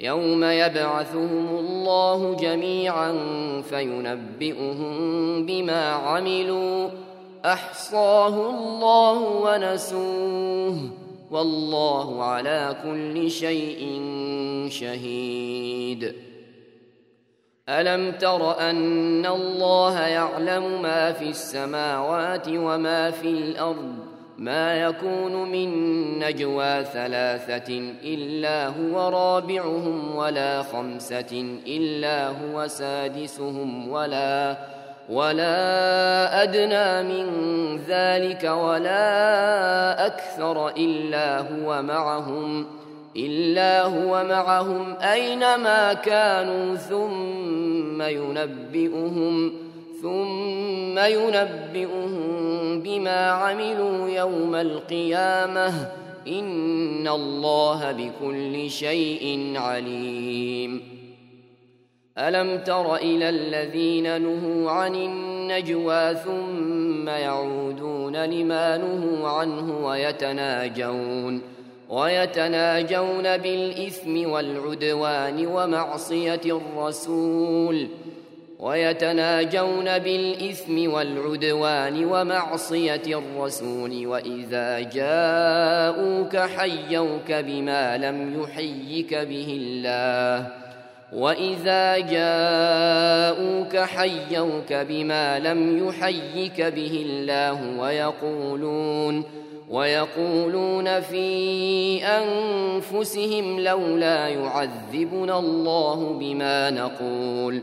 يوم يبعثهم الله جميعا فينبئهم بما عملوا أحصاه الله ونسوه والله على كل شيء شهيد. ألم تر أن الله يعلم ما في السماوات وما في الأرض ما يكون من نجوى 3 إلا هو رابعهم ولا 5 إلا هو سادسهم ولا أدنى من ذلك ولا أكثر إلا هو معهم أينما كانوا ثم ينبئهم بما عملوا يوم القيامة إن الله بكل شيء عليم. ألم تر إلى الذين نهوا عن النجوى ثم يعودون لما نهوا عنه ويتناجون بالإثم والعدوان ومعصية الرسول وإذا جاءوك حيوك بما لم يحيك به الله ويقولون في أنفسهم لولا يعذبنا الله بما نقول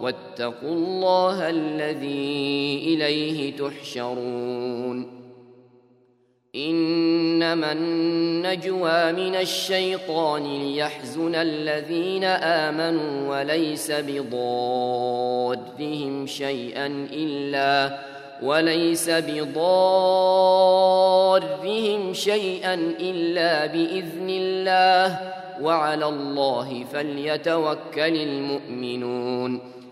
واتقوا الله الذي إليه تحشرون. إنما النجوى من الشيطان ليحزن الذين آمنوا وليس بضارهم شيئا إلا بإذن الله وعلى الله فليتوكل المؤمنون.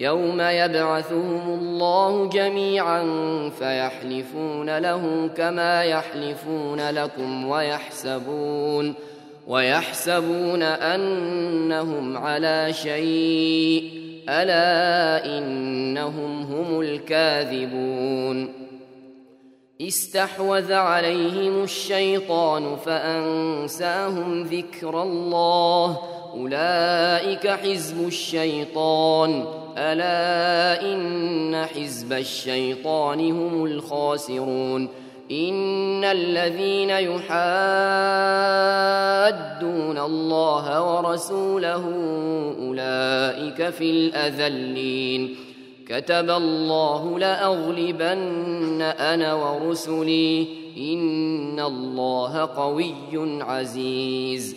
يوم يبعثهم الله جميعا فيحلفون له كما يحلفون لكم ويحسبون أنهم على شيء ألا إنهم هم الكاذبون استحوذ عليهم الشيطان فأنساهم ذكر الله أولئك حزب الشيطان ألا إن حزب الشيطان هم الخاسرون إن الذين يحادون الله ورسوله أولئك في الأذلين كتب الله لأغلبن أنا ورسلي إن الله قوي عزيز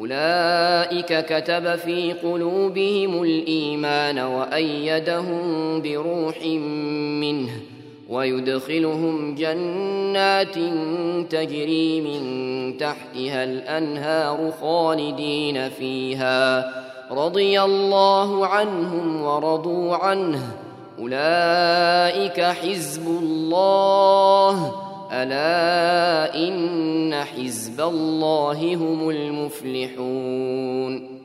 أولئك كتب في قلوبهم الإيمان وأيدهم بروح منه ويدخلهم جنات تجري من تحتها الأنهار خالدين فيها رضي الله عنهم ورضوا عنه أولئك حزب الله ألا إن حزب الله هم المفلحون.